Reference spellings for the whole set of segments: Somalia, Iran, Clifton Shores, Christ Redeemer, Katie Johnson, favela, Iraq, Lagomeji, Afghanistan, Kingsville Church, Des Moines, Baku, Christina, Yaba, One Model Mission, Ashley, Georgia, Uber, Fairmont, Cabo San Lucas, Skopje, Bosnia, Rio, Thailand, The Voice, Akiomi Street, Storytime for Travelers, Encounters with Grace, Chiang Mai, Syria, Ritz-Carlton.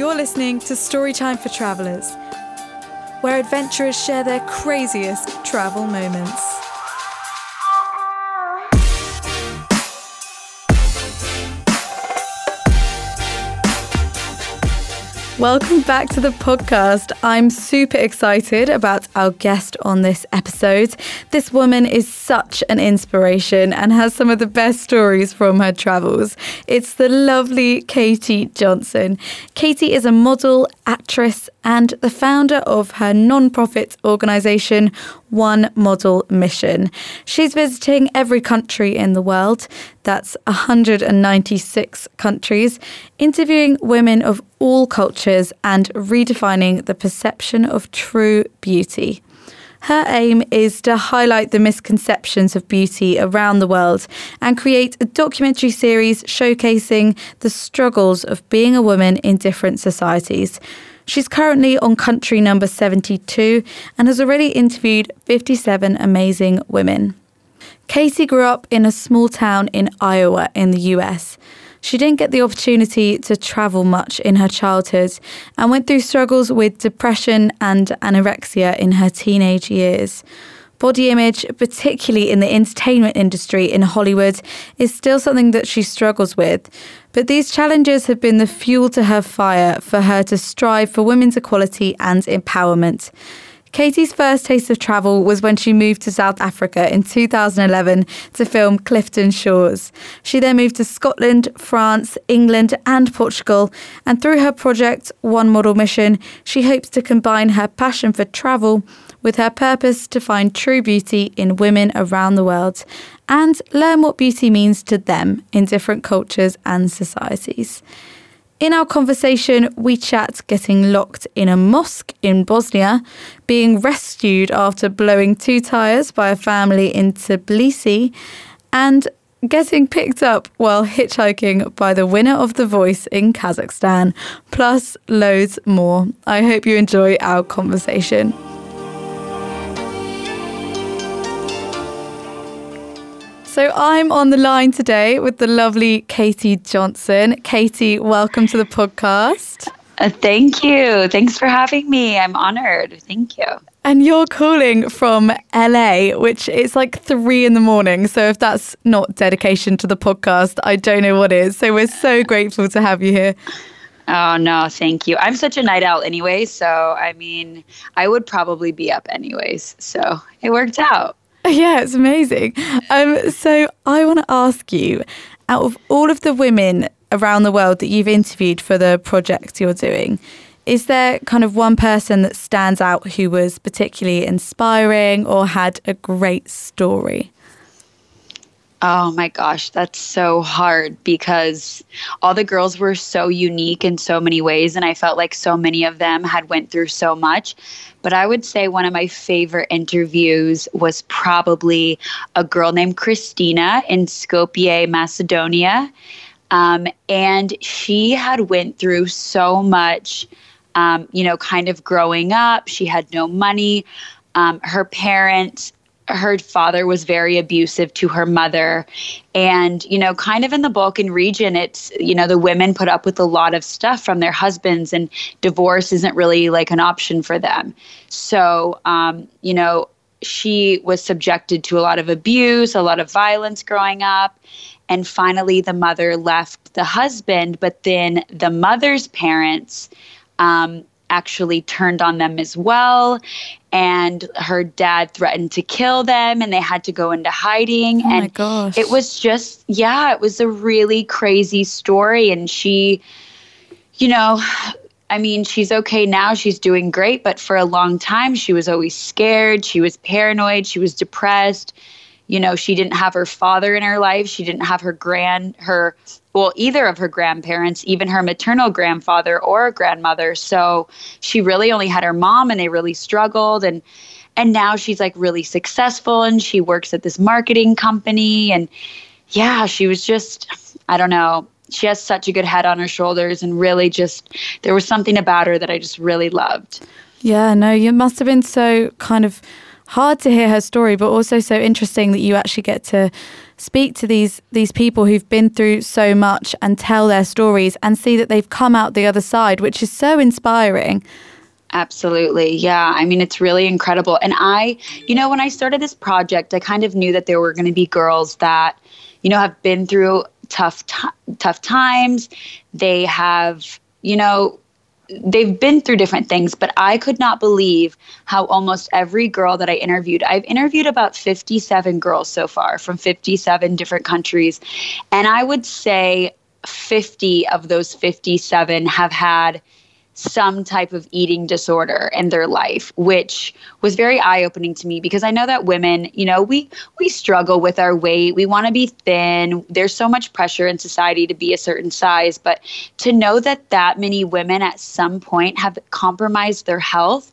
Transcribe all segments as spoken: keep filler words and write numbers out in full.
You're listening to Storytime for Travelers, where adventurers share their craziest travel moments. Welcome back to the podcast. I'm super excited about our guest on this episode. This woman is such an inspiration and has some of the best stories from her travels. It's the lovely Katie Johnson. Katie is a model, actress, and the founder of her non-profit organisation, One Model Mission. She's visiting every country in the world, that's one hundred ninety-six countries, interviewing women of all cultures and redefining the perception of true beauty. Her aim is to highlight the misconceptions of beauty around the world and create a documentary series showcasing the struggles of being a woman in different societies. She's currently on country number seventy-two and has already interviewed fifty-seven amazing women. Katie grew up in a small town in Iowa in the U S. She didn't get the opportunity to travel much in her childhood and went through struggles with depression and anorexia in her teenage years. Body image, particularly in the entertainment industry in Hollywood, is still something that she struggles with. But these challenges have been the fuel to her fire for her to strive for women's equality and empowerment. Katie's first taste of travel was when she moved to South Africa in two thousand eleven to film Clifton Shores. She then moved to Scotland, France, England and Portugal, and through her project One Model Mission, she hopes to combine her passion for travel with her purpose to find true beauty in women around the world and learn what beauty means to them in different cultures and societies. In our conversation, we chat getting locked in a mosque in Bosnia, being rescued after blowing two tyres by a family in Tbilisi, and getting picked up while hitchhiking by the winner of The Voice in Kazakhstan, plus loads more. I hope you enjoy our conversation. So I'm on the line today with the lovely Katie Johnson. Katie, welcome to the podcast. Uh, thank you. Thanks for having me. I'm honored. Thank you. And you're calling from L A, which is like three in the morning. So if that's not dedication to the podcast, I don't know what is. So we're so grateful to have you here. Oh, no, thank you. I'm such a night owl anyway. So, I mean, I would probably be up anyways. So it worked out. Yeah, it's amazing. Um, so I want to ask you, out of all of the women around the world that you've interviewed for the project you're doing, is there kind of one person that stands out who was particularly inspiring or had a great story? Oh my gosh, that's so hard because all the girls were so unique in so many ways, and I felt like so many of them had went through so much. But I would say one of my favorite interviews was probably a girl named Christina in Skopje, Macedonia. Um, and she had went through so much, um, you know, kind of growing up. She had no money. Um, her parents... Her father was very abusive to her mother. And, you know, kind of in the Balkan region, it's, you know, the women put up with a lot of stuff from their husbands, and divorce isn't really like an option for them. So, um, you know, she was subjected to a lot of abuse, a lot of violence growing up. And finally, the mother left the husband, but then the mother's parents um, actually turned on them as well. And her dad threatened to kill them, and they had to go into hiding. Oh, and my gosh. It was just, yeah, it was a really crazy story. And she, you know, I mean, she's okay now. She's doing great. But for a long time, she was always scared. She was paranoid. She was depressed. You know, she didn't have her father in her life. She didn't have her grand, her, well, either of her grandparents, even her maternal grandfather or grandmother. So she really only had her mom, and they really struggled. And and now she's like really successful, and she works at this marketing company. And yeah, she was just, I don't know, she has such a good head on her shoulders, and really just, there was something about her that I just really loved. Yeah, no, you must have been so kind of hard to hear her story, but also so interesting that you actually get to speak to these these people who've been through so much and tell their stories and see that they've come out the other side, which is so inspiring. Absolutely. Yeah. I mean, it's really incredible. And I, you know, when I started this project, I kind of knew that there were going to be girls that, you know, have been through tough, t- tough times. They have, you know, they've been through different things, but I could not believe how almost every girl that I interviewed, I've interviewed about fifty-seven girls so far from fifty-seven different countries. And I would say fifty of those fifty-seven have had some type of eating disorder in their life, which was very eye-opening to me, because I know that women, you know, we we struggle with our weight. We want to be thin. There's so much pressure in society to be a certain size, but to know that that many women at some point have compromised their health,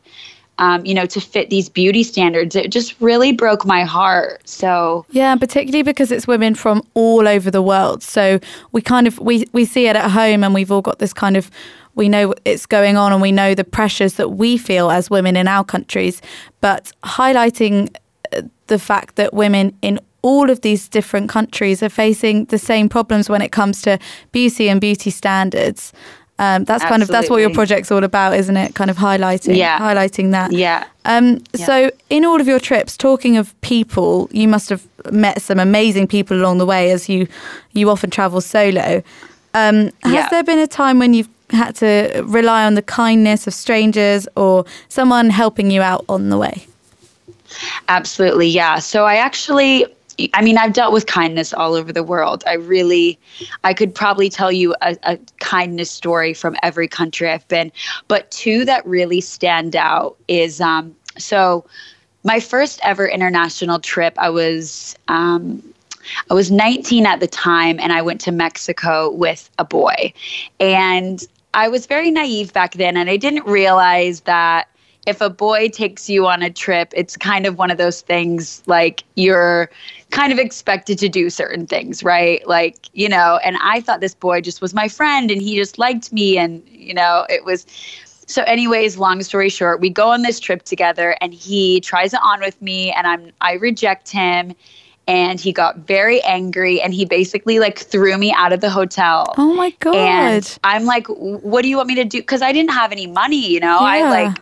um, you know, to fit these beauty standards, it just really broke my heart. So yeah, particularly because it's women from all over the world. So we kind of we we see it at home, and we've all got this kind of, we know it's going on and we know the pressures that we feel as women in our countries. But highlighting the fact that women in all of these different countries are facing the same problems when it comes to beauty and beauty standards. Um, that's Absolutely. Kind of that's what your project's all about, isn't it? Kind of highlighting, yeah. highlighting that. Yeah. Um. Yeah. So in all of your trips, talking of people, you must have met some amazing people along the way, as you, you often travel solo. Um, has yeah. there been a time when you've had to rely on the kindness of strangers or someone helping you out on the way? Absolutely, yeah. So I actually, I mean, I've dealt with kindness all over the world. I really, I could probably tell you a, a kindness story from every country I've been, but two that really stand out is, um, so my first ever international trip, I was, um, I was nineteen at the time, and I went to Mexico with a boy. And I was very naive back then, and I didn't realize that if a boy takes you on a trip, it's kind of one of those things, like, you're kind of expected to do certain things, right? Like, you know, and I thought this boy just was my friend, and he just liked me, and, you know, it was... So anyways, long story short, we go on this trip together, and he tries it on with me, and I'm I reject him. And he got very angry, and he basically, like, threw me out of the hotel. Oh, my God. And I'm like, what do you want me to do? Because I didn't have any money, you know? Yeah. I, like,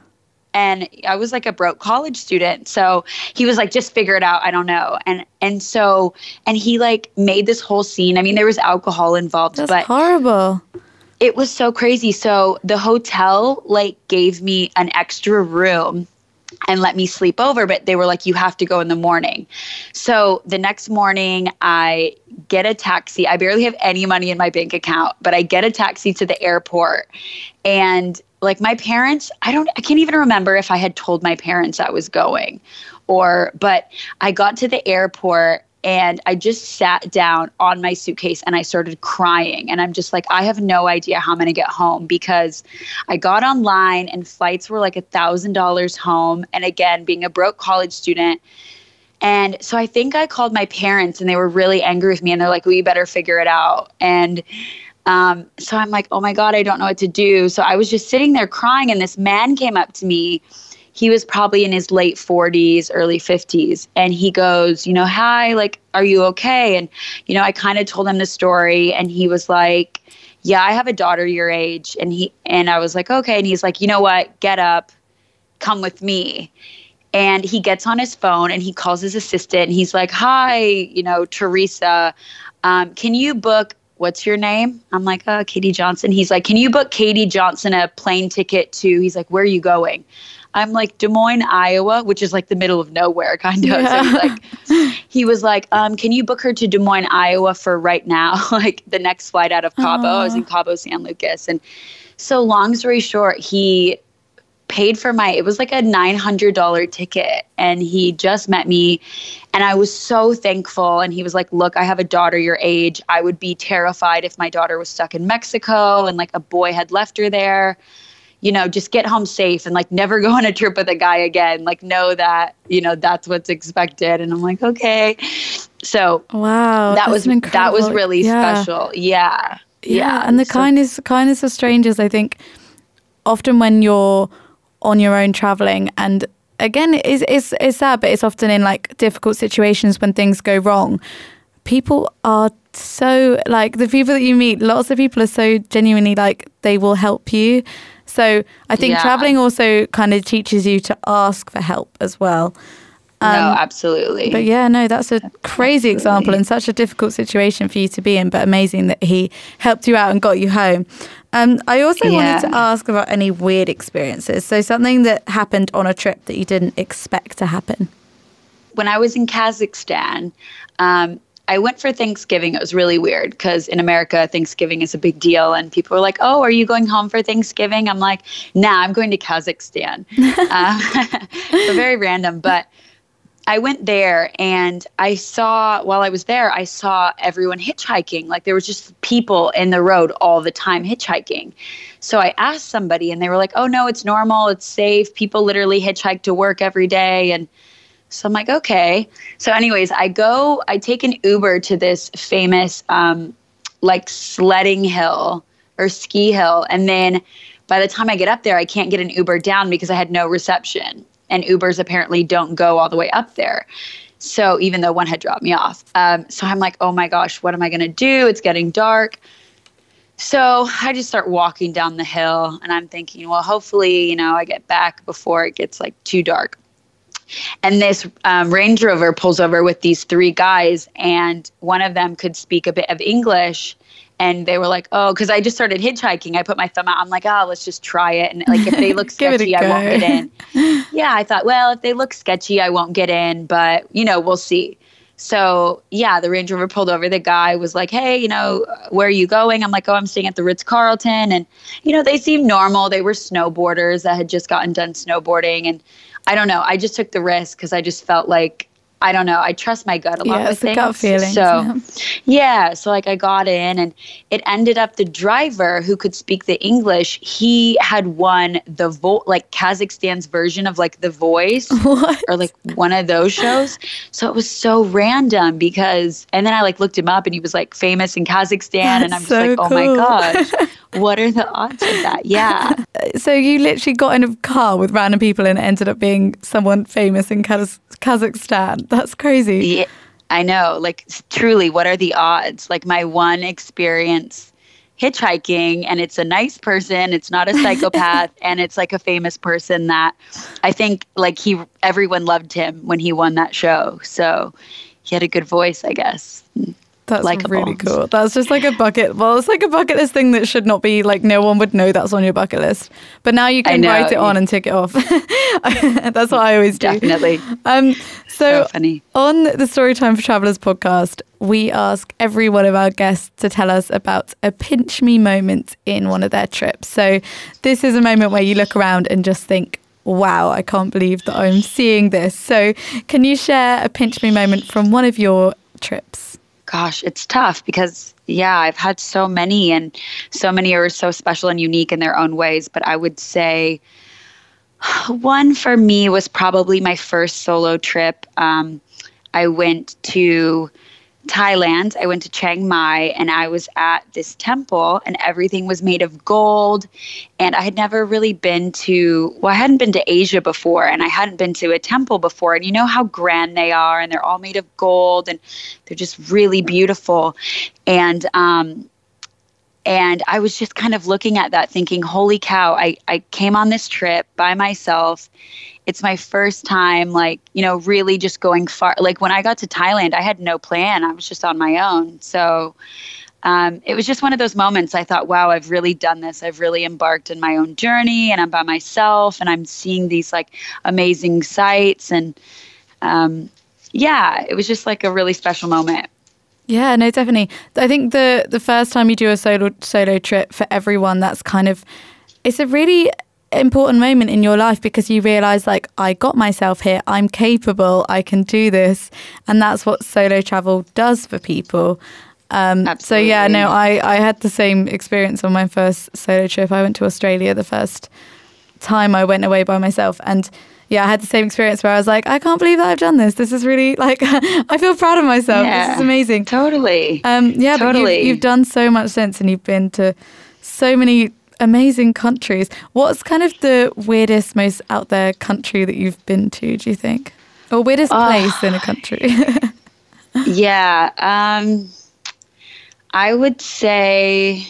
and I was, like, a broke college student. So he was like, just figure it out. I don't know. And and so, and he, like, made this whole scene. I mean, there was alcohol involved. That's but horrible. It was so crazy. So the hotel, like, gave me an extra room and let me sleep over, but they were like, you have to go in the morning. So the next morning I get a taxi. I barely have any money in my bank account, but I get a taxi to the airport. And like my parents, I don't, I can't even remember if I had told my parents I was going or, but I got to the airport and I just sat down on my suitcase and I started crying. And I'm just like, I have no idea how I'm going to get home, because I got online and flights were like a thousand dollars home. And again, being a broke college student. And so I think I called my parents and they were really angry with me. And they're like, well, you better figure it out. And um, so I'm like, oh my God, I don't know what to do. So I was just sitting there crying, and this man came up to me. He was probably in his late forties, early fifties. And he goes, you know, hi, like, are you okay? And, you know, I kind of told him the story, and he was like, yeah, I have a daughter your age. And he, and I was like, okay. And he's like, you know what, get up, come with me. And he gets on his phone and he calls his assistant, and he's like, hi, you know, Teresa, um, can you book, what's your name? I'm like, oh, Katie Johnson. He's like, can you book Katie Johnson a plane ticket to, he's like, where are you going? I'm like, Des Moines, Iowa, which is like the middle of nowhere, kind of. Yeah. So he's like, he was like, um, can you book her to Des Moines, Iowa for right now? Like the next flight out of Cabo. Aww. I was in Cabo San Lucas. And so long story short, he paid for my, it was like a nine hundred dollars ticket. And he just met me. And I was so thankful. And he was like, look, I have a daughter your age. I would be terrified if my daughter was stuck in Mexico and like a boy had left her there. You know, just get home safe and like never go on a trip with a guy again. Like know that, you know, that's what's expected. And I'm like, okay. So wow, that was that was really yeah. special. Yeah. Yeah. yeah. And the so, kindness kindness of strangers, I think often when you're on your own traveling and again, it's, it's, it's sad, but it's often in like difficult situations when things go wrong. People are so, like, the people that you meet, lots of people are so genuinely, like, they will help you. So I think yeah. traveling also kind of teaches you to ask for help as well. Um, no, absolutely. But yeah, no, that's a that's crazy absolutely. example and such a difficult situation for you to be in, but amazing that he helped you out and got you home. Um, I also yeah. wanted to ask about any weird experiences. So something that happened on a trip that you didn't expect to happen. When I was in Kazakhstan, um, I went for Thanksgiving. It was really weird because in America, Thanksgiving is a big deal. And people were like, oh, are you going home for Thanksgiving? I'm like, nah, I'm going to Kazakhstan. um, so very random. But I went there and I saw, while I was there, I saw everyone hitchhiking. Like there was just people in the road all the time hitchhiking. So I asked somebody and they were like, oh, no, it's normal. It's safe. People literally hitchhike to work every day. And so I'm like, okay. So anyways, I go, I take an Uber to this famous um, like sledding hill or ski hill. And then by the time I get up there, I can't get an Uber down because I had no reception. And Ubers apparently don't go all the way up there. So even though one had dropped me off. Um, so I'm like, oh my gosh, what am I going to do? It's getting dark. So I just start walking down the hill and I'm thinking, well, hopefully, you know, I get back before it gets like too dark. And this um, Range Rover pulls over with these three guys, and one of them could speak a bit of English. And they were like, oh, because I just started hitchhiking. I put my thumb out. I'm like, oh, let's just try it. And like, if they look sketchy, I won't get in. Yeah, I thought, well, if they look sketchy, I won't get in. But, you know, we'll see. So, yeah, the Range Rover pulled over. The guy was like, hey, you know, where are you going? I'm like, oh, I'm staying at the Ritz-Carlton. And, you know, they seemed normal. They were snowboarders that had just gotten done snowboarding. And I don't know. I just took the risk because I just felt like, I don't know. I trust my gut a lot yeah, with things. Yeah, it's a gut feeling. So, yeah. So, like, I got in, and it ended up the driver who could speak the English, he had won the, vo- like, Kazakhstan's version of, like, The Voice. What? Or, like, one of those shows. So, it was so random because, and then I, like, looked him up, and he was, like, famous in Kazakhstan. That's and I'm just so like, cool. Oh, my gosh. What are the odds of that? Yeah. So, you literally got in a car with random people and it ended up being someone famous in Kaz- Kazakhstan. That's crazy. Yeah, I know. Like, truly, what are the odds? Like, my one experience hitchhiking, and it's a nice person, it's not a psychopath, and it's like a famous person that I think, like, he, everyone loved him when he won that show. So he had a good voice, I guess. That's Likeable. Really cool. That's just like a bucket. Well, it's like a bucket list thing that should not be like, no one would know that's on your bucket list. But now you can know, write it on yeah. and tick it off. That's what I always do. Definitely. Um, so, so funny. On the Storytime for Travelers podcast, we ask every one of our guests to tell us about a pinch me moment in one of their trips. So this is a moment where you look around and just think, wow, I can't believe that I'm seeing this. So can you share a pinch me moment from one of your trips? Gosh, it's tough because, yeah, I've had so many, and so many are so special and unique in their own ways. But I would say one for me was probably my first solo trip. Um, I went to Thailand. I went to Chiang Mai, and I was at this temple, and everything was made of gold. And I had never really been to, well, I hadn't been to Asia before, and I hadn't been to a temple before. And you know how grand they are, and they're all made of gold, and they're just really beautiful. And um, and I was just kind of looking at that thinking, holy cow, I, I came on this trip by myself. It's my first time, like, you know, really just going far. Like when I got to Thailand, I had no plan. I was just on my own. So um, it was just one of those moments I thought, wow, I've really done this. I've really embarked on my own journey, and I'm by myself, and I'm seeing these like amazing sights. And um, yeah, it was just like a really special moment. Yeah, no, definitely. I think the the first time you do a solo solo trip for everyone, that's kind of, it's a really important moment in your life because you realize, like, I got myself here, I'm capable, I can do this. And that's what solo travel does for people. Um, so yeah, no, I, I had the same experience on my first solo trip. I went to Australia the first time I went away by myself, and yeah, I had the same experience where I was like, I can't believe that I've done this. This is really, like, I feel proud of myself. Yeah, this is amazing. Totally. Um, yeah, totally. But you've, you've done so much since, and you've been to so many amazing countries. What's kind of the weirdest, most out there country that you've been to, do you think? Or weirdest oh, place in a country? yeah. Um, I would say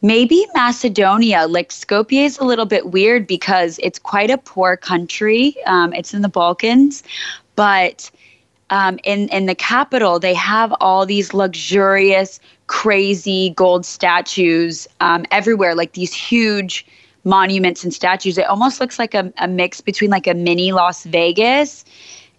maybe Macedonia. Like Skopje is a little bit weird because it's quite a poor country. Um, it's in the Balkans, but um, in, in the capital, they have all these luxurious, crazy gold statues um, everywhere, like these huge monuments and statues. It almost looks like a, a mix between like a mini Las Vegas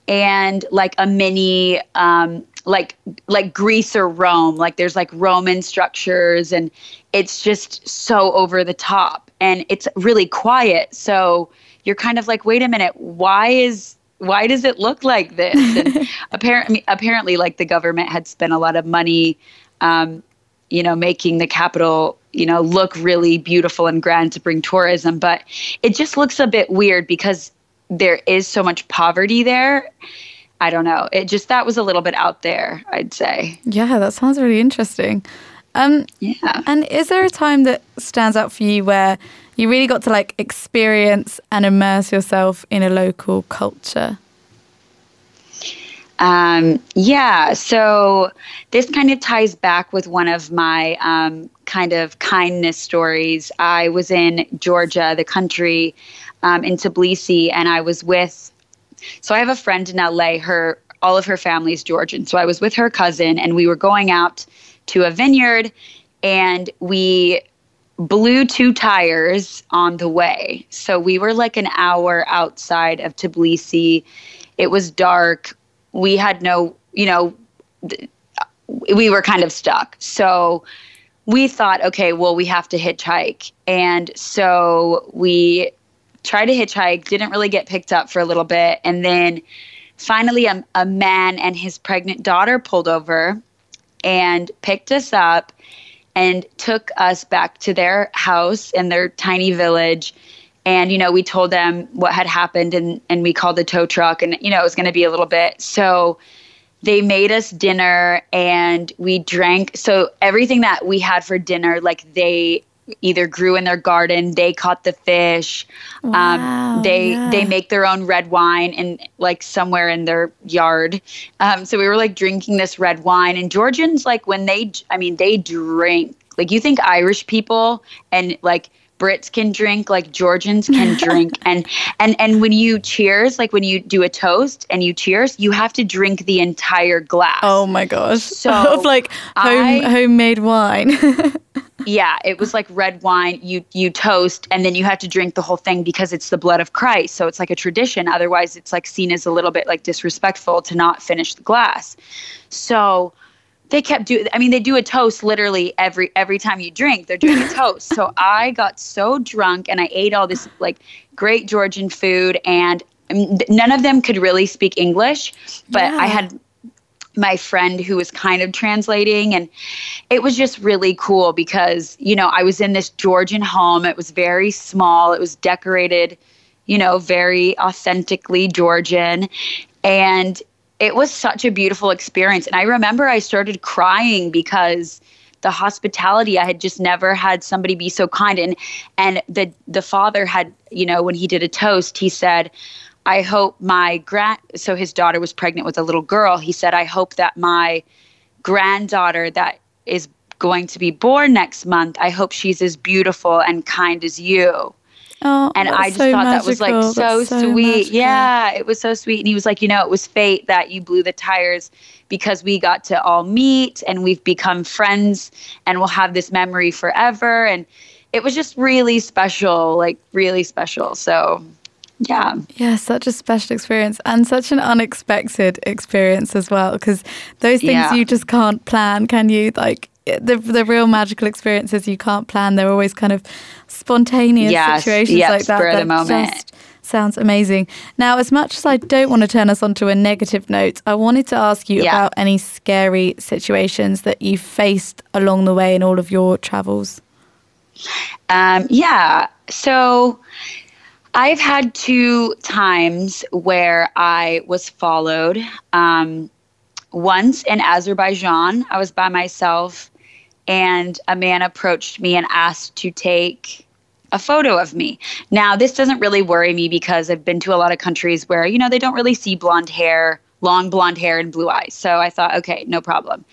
and like a mini um, like like Greece or Rome. Like there's like Roman structures, and it's just so over the top, and it's really quiet. So you're kind of like, wait a minute, why is why does it look like this? And apparently, apparently, like the government had spent a lot of money, um, you know, making the capital, you know, look really beautiful and grand to bring tourism. But it just looks a bit weird because there is so much poverty there. I don't know. It just, that was a little bit out there, I'd say. Yeah, that sounds really interesting. Um, yeah. And is there a time that stands out for you where you really got to like experience and immerse yourself in a local culture? Um, yeah, so this kind of ties back with one of my um, kind of kindness stories. I was in Georgia, the country, um, in Tbilisi, and I was with, so I have a friend in L A, her, all of her family's Georgian. So I was with her cousin, and we were going out to a vineyard, and we blew two tires on the way. So we were like an hour outside of Tbilisi. It was dark. We had no, you know, th- we were kind of stuck. So we thought, okay, well, we have to hitchhike. And so we tried to hitchhike, didn't really get picked up for a little bit. And then finally a, a man and his pregnant daughter pulled over and picked us up and took us back to their house in their tiny village. And, you know, we told them what had happened, and, and we called the tow truck, and, you know, it was going to be a little bit. So they made us dinner, and we drank. So everything that we had for dinner, like they either grew in their garden, they caught the fish. Wow, um, they, yeah. they make their own red wine and like somewhere in their yard. Um, so we were like drinking this red wine, and Georgians, like when they, I mean, they drink, like you think Irish people and like Brits can drink, like Georgians can drink. And, and, and when you cheers, like when you do a toast and you cheers, you have to drink the entire glass. Oh my gosh. So of like home, I, homemade wine. Yeah. It was like red wine. You, you toast, and then you have to drink the whole thing because it's the blood of Christ. So it's like a tradition. Otherwise it's like seen as a little bit like disrespectful to not finish the glass. So they kept doing, I mean, they do a toast literally every, every time you drink, they're doing a toast. So I got so drunk, and I ate all this like great Georgian food, and none of them could really speak English, but yeah. I had my friend who was kind of translating, and it was just really cool because, you know, I was in this Georgian home. It was very small. It was decorated, you know, very authentically Georgian, and it was such a beautiful experience. And I remember I started crying because the hospitality, I had just never had somebody be so kind. And and the the father had, you know, when he did a toast, he said, I hope my grand, so his daughter was pregnant with a little girl. He said, I hope that my granddaughter that is going to be born next month, I hope she's as beautiful and kind as you. Oh, and I just so thought magical. That was like so, so sweet. Magical. Yeah, it was so sweet. And he was like, you know, it was fate that you blew the tires because we got to all meet, and we've become friends, and we'll have this memory forever. And it was just really special, like really special. So, yeah. Yeah, such a special experience, and such an unexpected experience as well, because those things yeah. you just can't plan, can you? Like, The the real magical experiences you can't plan. They're always kind of spontaneous yes, situations yep, like that. Spur of the moment. Just sounds amazing. Now, as much as I don't want to turn us onto a negative note, I wanted to ask you yeah. about any scary situations that you faced along the way in all of your travels. Um, yeah. So I've had two times where I was followed. Um, once in Azerbaijan, I was by myself. and a man approached me and asked to take a photo of me. Now, this doesn't really worry me because I've been to a lot of countries where, you know, they don't really see blonde hair, long blonde hair and blue eyes. So I thought, okay, no problem.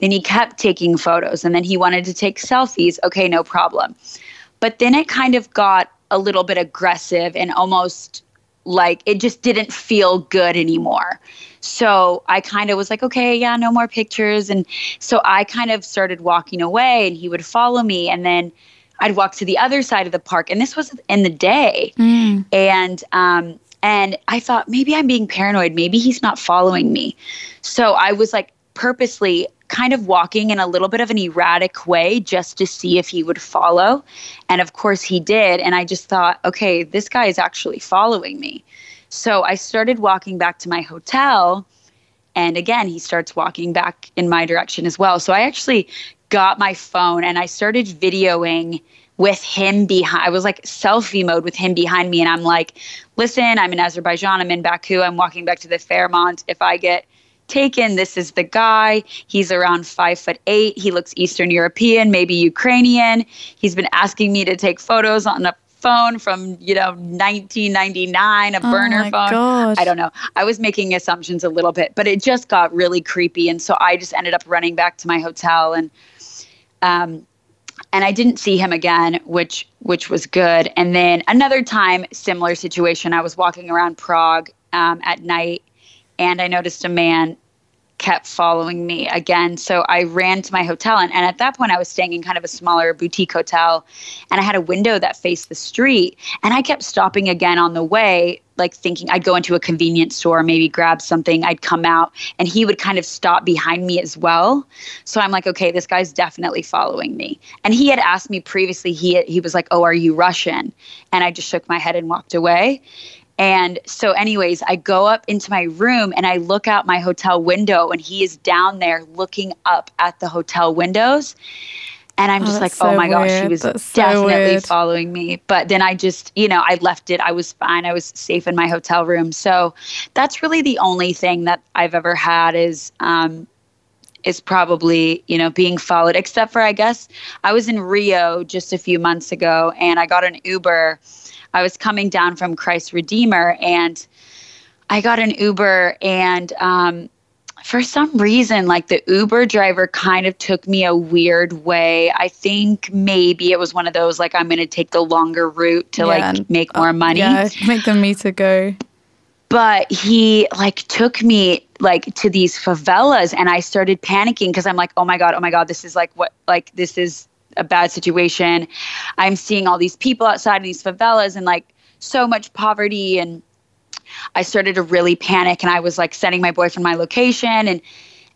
Then he kept taking photos, and then he wanted to take selfies. Okay, no problem. But then it kind of got a little bit aggressive and almost like it just didn't feel good anymore. So I kind of was like, okay, yeah, no more pictures. And so I kind of started walking away, and he would follow me. And then I'd walk to the other side of the park. And this was in the day. Mm. And um, and I thought, maybe I'm being paranoid. Maybe he's not following me. So I was like purposely kind of walking in a little bit of an erratic way just to see if he would follow. And of course he did. And I just thought, okay, this guy is actually following me. So I started walking back to my hotel. And again, he starts walking back in my direction as well. So I actually got my phone and I started videoing with him behind. I was like selfie mode with him behind me. And I'm like, listen, I'm in Azerbaijan. I'm in Baku. I'm walking back to the Fairmont. If I get taken, this is the guy. He's around five foot eight. He looks Eastern European, maybe Ukrainian. He's been asking me to take photos on a phone from, you know, nineteen ninety-nine, a oh burner phone. God. I don't know. I was making assumptions a little bit, but it just got really creepy. And so I just ended up running back to my hotel, and um, and I didn't see him again, which which was good. And then another time, similar situation. I was walking around Prague um, at night, and I noticed a man kept following me again. So I ran to my hotel. And, and at that point, I was staying in kind of a smaller boutique hotel. And I had a window that faced the street. And I kept stopping again on the way, like thinking I'd go into a convenience store, maybe grab something. I'd come out. And he would kind of stop behind me as well. So I'm like, okay, this guy's definitely following me. And he had asked me previously, he, he was like, oh, are you Russian? And I just shook my head and walked away. And so anyways, I go up into my room and I look out my hotel window, and he is down there looking up at the hotel windows. And I'm oh, just like, so oh my weird. gosh, he was that's definitely so following me. But then I just, you know, I left it. I was fine. I was safe in my hotel room. So that's really the only thing that I've ever had is, um, is probably, you know, being followed, except for, I guess I was in Rio just a few months ago, and I got an Uber. I was coming down from Christ Redeemer, and I got an Uber, and um, for some reason, like the Uber driver kind of took me a weird way. I think maybe it was one of those, like, I'm going to take the longer route to yeah, like make more money. Uh, yeah, make the meter go. But he like took me like to these favelas, and I started panicking because I'm like, oh my God, oh my God, this is like what, like this is a bad situation. I'm seeing all these people outside of these favelas and like so much poverty. And I started to really panic, and I was like sending my boyfriend my location, and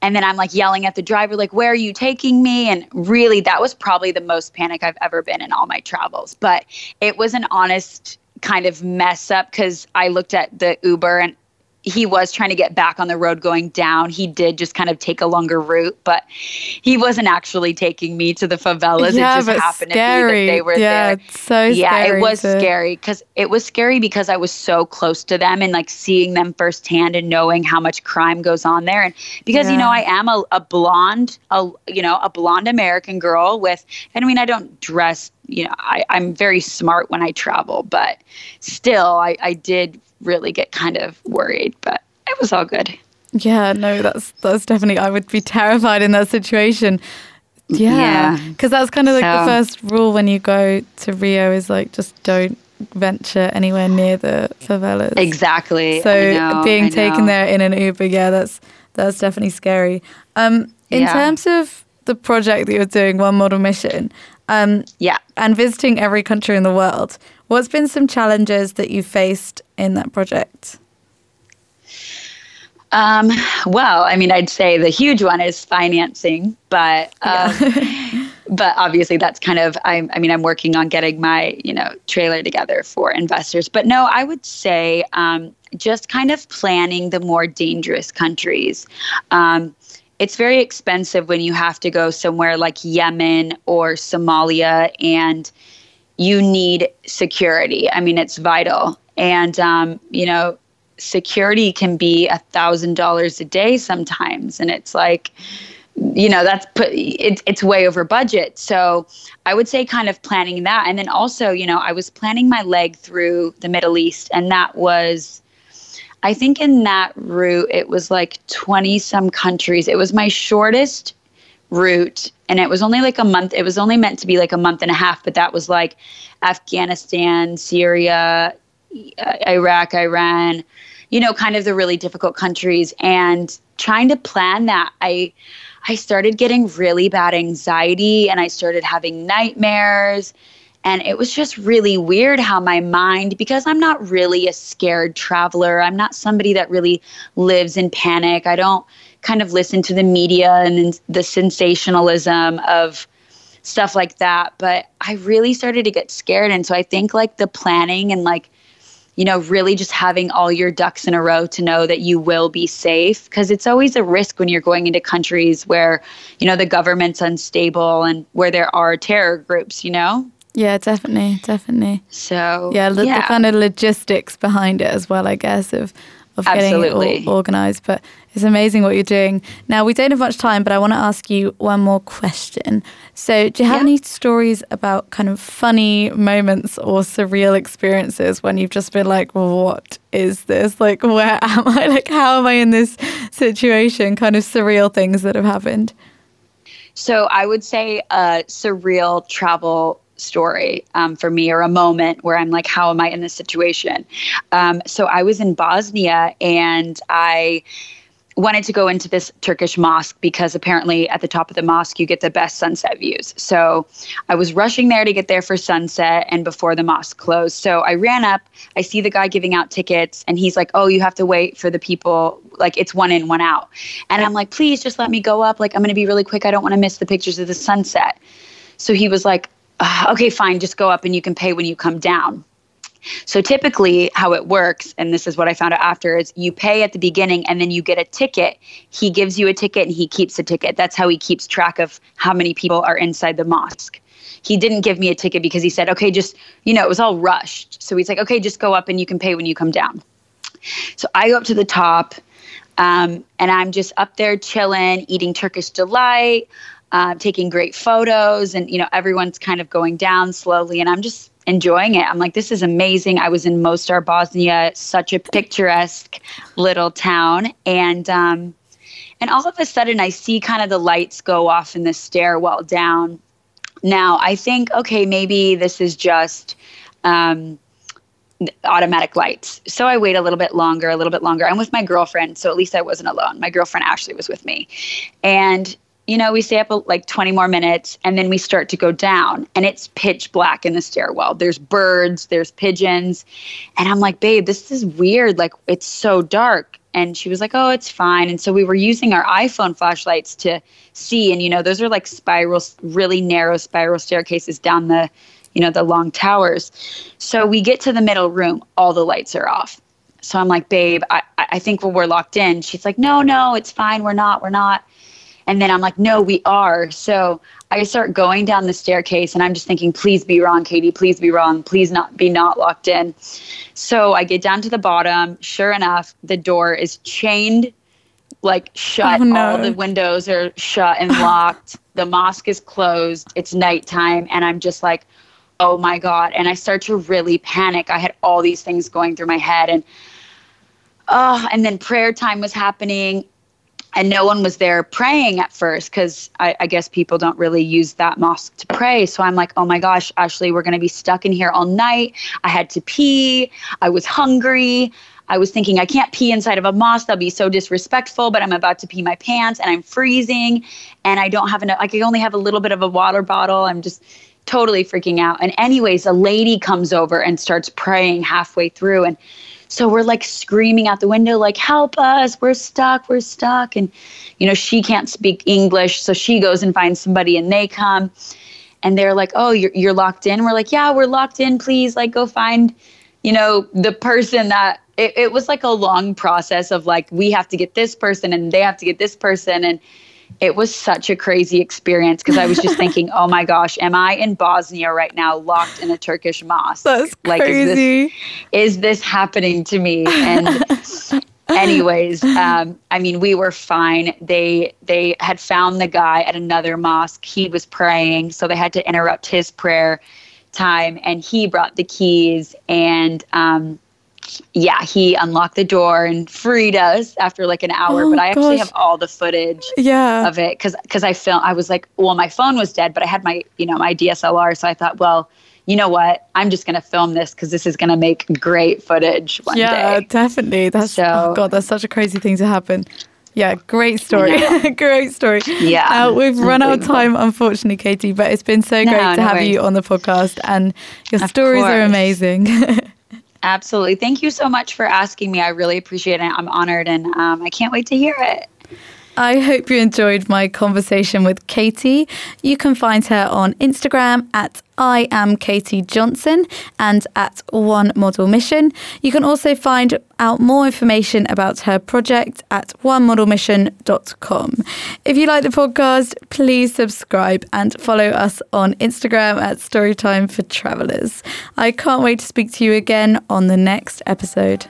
and then I'm like yelling at the driver, like, where are you taking me? And really, that was probably the most panic I've ever been in all my travels. But it was an honest kind of mess up, because I looked at the Uber and he was trying to get back on the road going down. He did just kind of take a longer route, but he wasn't actually taking me to the favelas. Yeah, it just happened scary. to be that they were yeah, there. It's so yeah, scary it was to... scary because it was scary because I was so close to them, and like seeing them firsthand and knowing how much crime goes on there. And because, yeah. you know, I am a, a blonde, a, you know, a blonde American girl with, I mean, I don't dress, you know, I, I'm very smart when I travel, but still I, I did really get kind of worried, but it was all good. Yeah, no, that's that's definitely, I would be terrified in that situation. Yeah, because yeah. that's kind of like so. the first rule when you go to Rio is like, just don't venture anywhere near the favelas. Exactly. So I know, being I taken know. there in an Uber, yeah, that's that's definitely scary. Um, in yeah. terms of the project that you're doing, One Model Mission, um, yeah, and visiting every country in the world, what's been some challenges that you faced in that project? Um, well, I mean, I'd say the huge one is financing, but um, yeah. but obviously that's kind of, I, I mean, I'm working on getting my, you know, trailer together for investors. But no, I would say um, just kind of planning the more dangerous countries. Um, it's very expensive when you have to go somewhere like Yemen or Somalia, and you need security. I mean, it's vital. And, um, you know, security can be a thousand dollars a day sometimes. And it's like, you know, that's put, it's, it's way over budget. So I would say kind of planning that. And then also, you know, I was planning my leg through the Middle East, and that was, I think in that route, it was like twenty some countries. It was my shortest route, and it was only like a month. It was only meant to be like a month and a half, but that was like Afghanistan, Syria, Iraq, Iran, you know, kind of the really difficult countries. And trying to plan that, I, I started getting really bad anxiety, and I started having nightmares. And it was just really weird how my mind, because I'm not really a scared traveler, I'm not somebody that really lives in panic. I don't kind of listen to the media and the sensationalism of stuff like that. But I really started to get scared. And so I think like the planning and like, you know, really just having all your ducks in a row to know that you will be safe, because it's always a risk when you're going into countries where, you know, the government's unstable and where there are terror groups, you know? Yeah, definitely, definitely. So, yeah, lo- yeah. the kind of logistics behind it as well, I guess, of, of getting Absolutely. it all organized. But it's amazing what you're doing. Now, we don't have much time, but I want to ask you one more question. So do you have yeah. any stories about kind of funny moments or surreal experiences when you've just been like, well, what is this? Like, where am I? Like, how am I in this situation? Kind of surreal things that have happened. So I would say uh, surreal travel story um, for me, or a moment where I'm like, how am I in this situation? Um, so I was in Bosnia, and I wanted to go into this Turkish mosque because apparently at the top of the mosque, you get the best sunset views. So I was rushing there to get there for sunset and before the mosque closed. So I ran up, I see the guy giving out tickets, and he's like, oh, you have to wait for the people. Like, it's one in, one out. And I'm like, please just let me go up. Like, I'm going to be really quick. I don't want to miss the pictures of the sunset. So he was like, Uh, okay, fine, just go up and you can pay when you come down. So typically how it works, and this is what I found out after, is you pay at the beginning and then you get a ticket. He gives you a ticket and he keeps a ticket. That's how he keeps track of how many people are inside the mosque. He didn't give me a ticket because he said, okay, just, you know, it was all rushed. So he's like, okay, just go up and you can pay when you come down. So I go up to the top um, and I'm just up there chilling, eating Turkish delight, Uh, taking great photos, and, you know, everyone's kind of going down slowly, and I'm just enjoying it. I'm like, this is amazing. I was in Mostar, Bosnia, such a picturesque little town. And, um, and all of a sudden I see kind of the lights go off in the stairwell down. Now I think, okay, maybe this is just, um, automatic lights. So I wait a little bit longer, a little bit longer. I'm with my girlfriend, so at least I wasn't alone. My girlfriend Ashley was with me, and you know, we stay up like twenty more minutes, and then we start to go down, and it's pitch black in the stairwell. There's birds, there's pigeons. And I'm like, babe, this is weird. Like, it's so dark. And she was like, oh, it's fine. And so we were using our iPhone flashlights to see. And, you know, those are like spiral, really narrow spiral staircases down the, you know, the long towers. So we get to the middle room, all the lights are off. So I'm like, babe, I, I think we're locked in. She's like, no, no, it's fine. We're not, we're not. And then I'm like, no, we are. So I start going down the staircase, and I'm just thinking, please be wrong, Katie, please be wrong. Please not be not locked in. So I get down to the bottom. Sure enough, the door is chained, like shut. Oh, no. All the windows are shut and locked. The mosque is closed. It's nighttime. And I'm just like, oh my God. And I start to really panic. I had all these things going through my head, and, oh, and then prayer time was happening. And no one was there praying at first, because I, I guess people don't really use that mosque to pray. So I'm like, oh my gosh, Ashley, we're going to be stuck in here all night. I had to pee. I was hungry. I was thinking, I can't pee inside of a mosque. That'll be so disrespectful, but I'm about to pee my pants, and I'm freezing, and I don't have enough. I can only have a little bit of a water bottle. I'm just totally freaking out. And anyways, a lady comes over and starts praying halfway through, and so we're like screaming out the window, like, help us, we're stuck, we're stuck. And, you know, she can't speak English, so she goes and finds somebody, and they come, and they're like, oh, you're, you're locked in. We're like, yeah, we're locked in. Please, like, go find, you know, the person that it, it was like a long process of like, we have to get this person and they have to get this person. And it was such a crazy experience, because I was just thinking, oh my gosh, am I in Bosnia right now, locked in a Turkish mosque? That's like, crazy. Is this, is this happening to me? And Anyways, um, I mean, we were fine. They they had found the guy at another mosque. He was praying, so they had to interrupt his prayer time. And he brought the keys, and um, yeah, he unlocked the door and freed us after like an hour. Oh, but I gosh. actually have all the footage yeah. of it because because I film. I was like, well, my phone was dead, but I had my you know my D S L R, so I thought, well, you know what? I'm just going to film this because this is going to make great footage one yeah, day. Yeah, definitely. That's so, oh God, that's such a crazy thing to happen. Yeah, great story. Yeah. great story. Yeah. Uh, we've run out of time, unfortunately, Katie, but it's been so no, great to no have worries. you on the podcast, and your of stories course. are amazing. Absolutely. Thank you so much for asking me. I really appreciate it. I'm honored, and um, I can't wait to hear it. I hope you enjoyed my conversation with Katie. You can find her on Instagram at I am Katie Johnson and at One Model Mission. You can also find out more information about her project at one model mission dot com. If you like the podcast, please subscribe and follow us on Instagram at Storytime for Travelers. I can't wait to speak to you again on the next episode.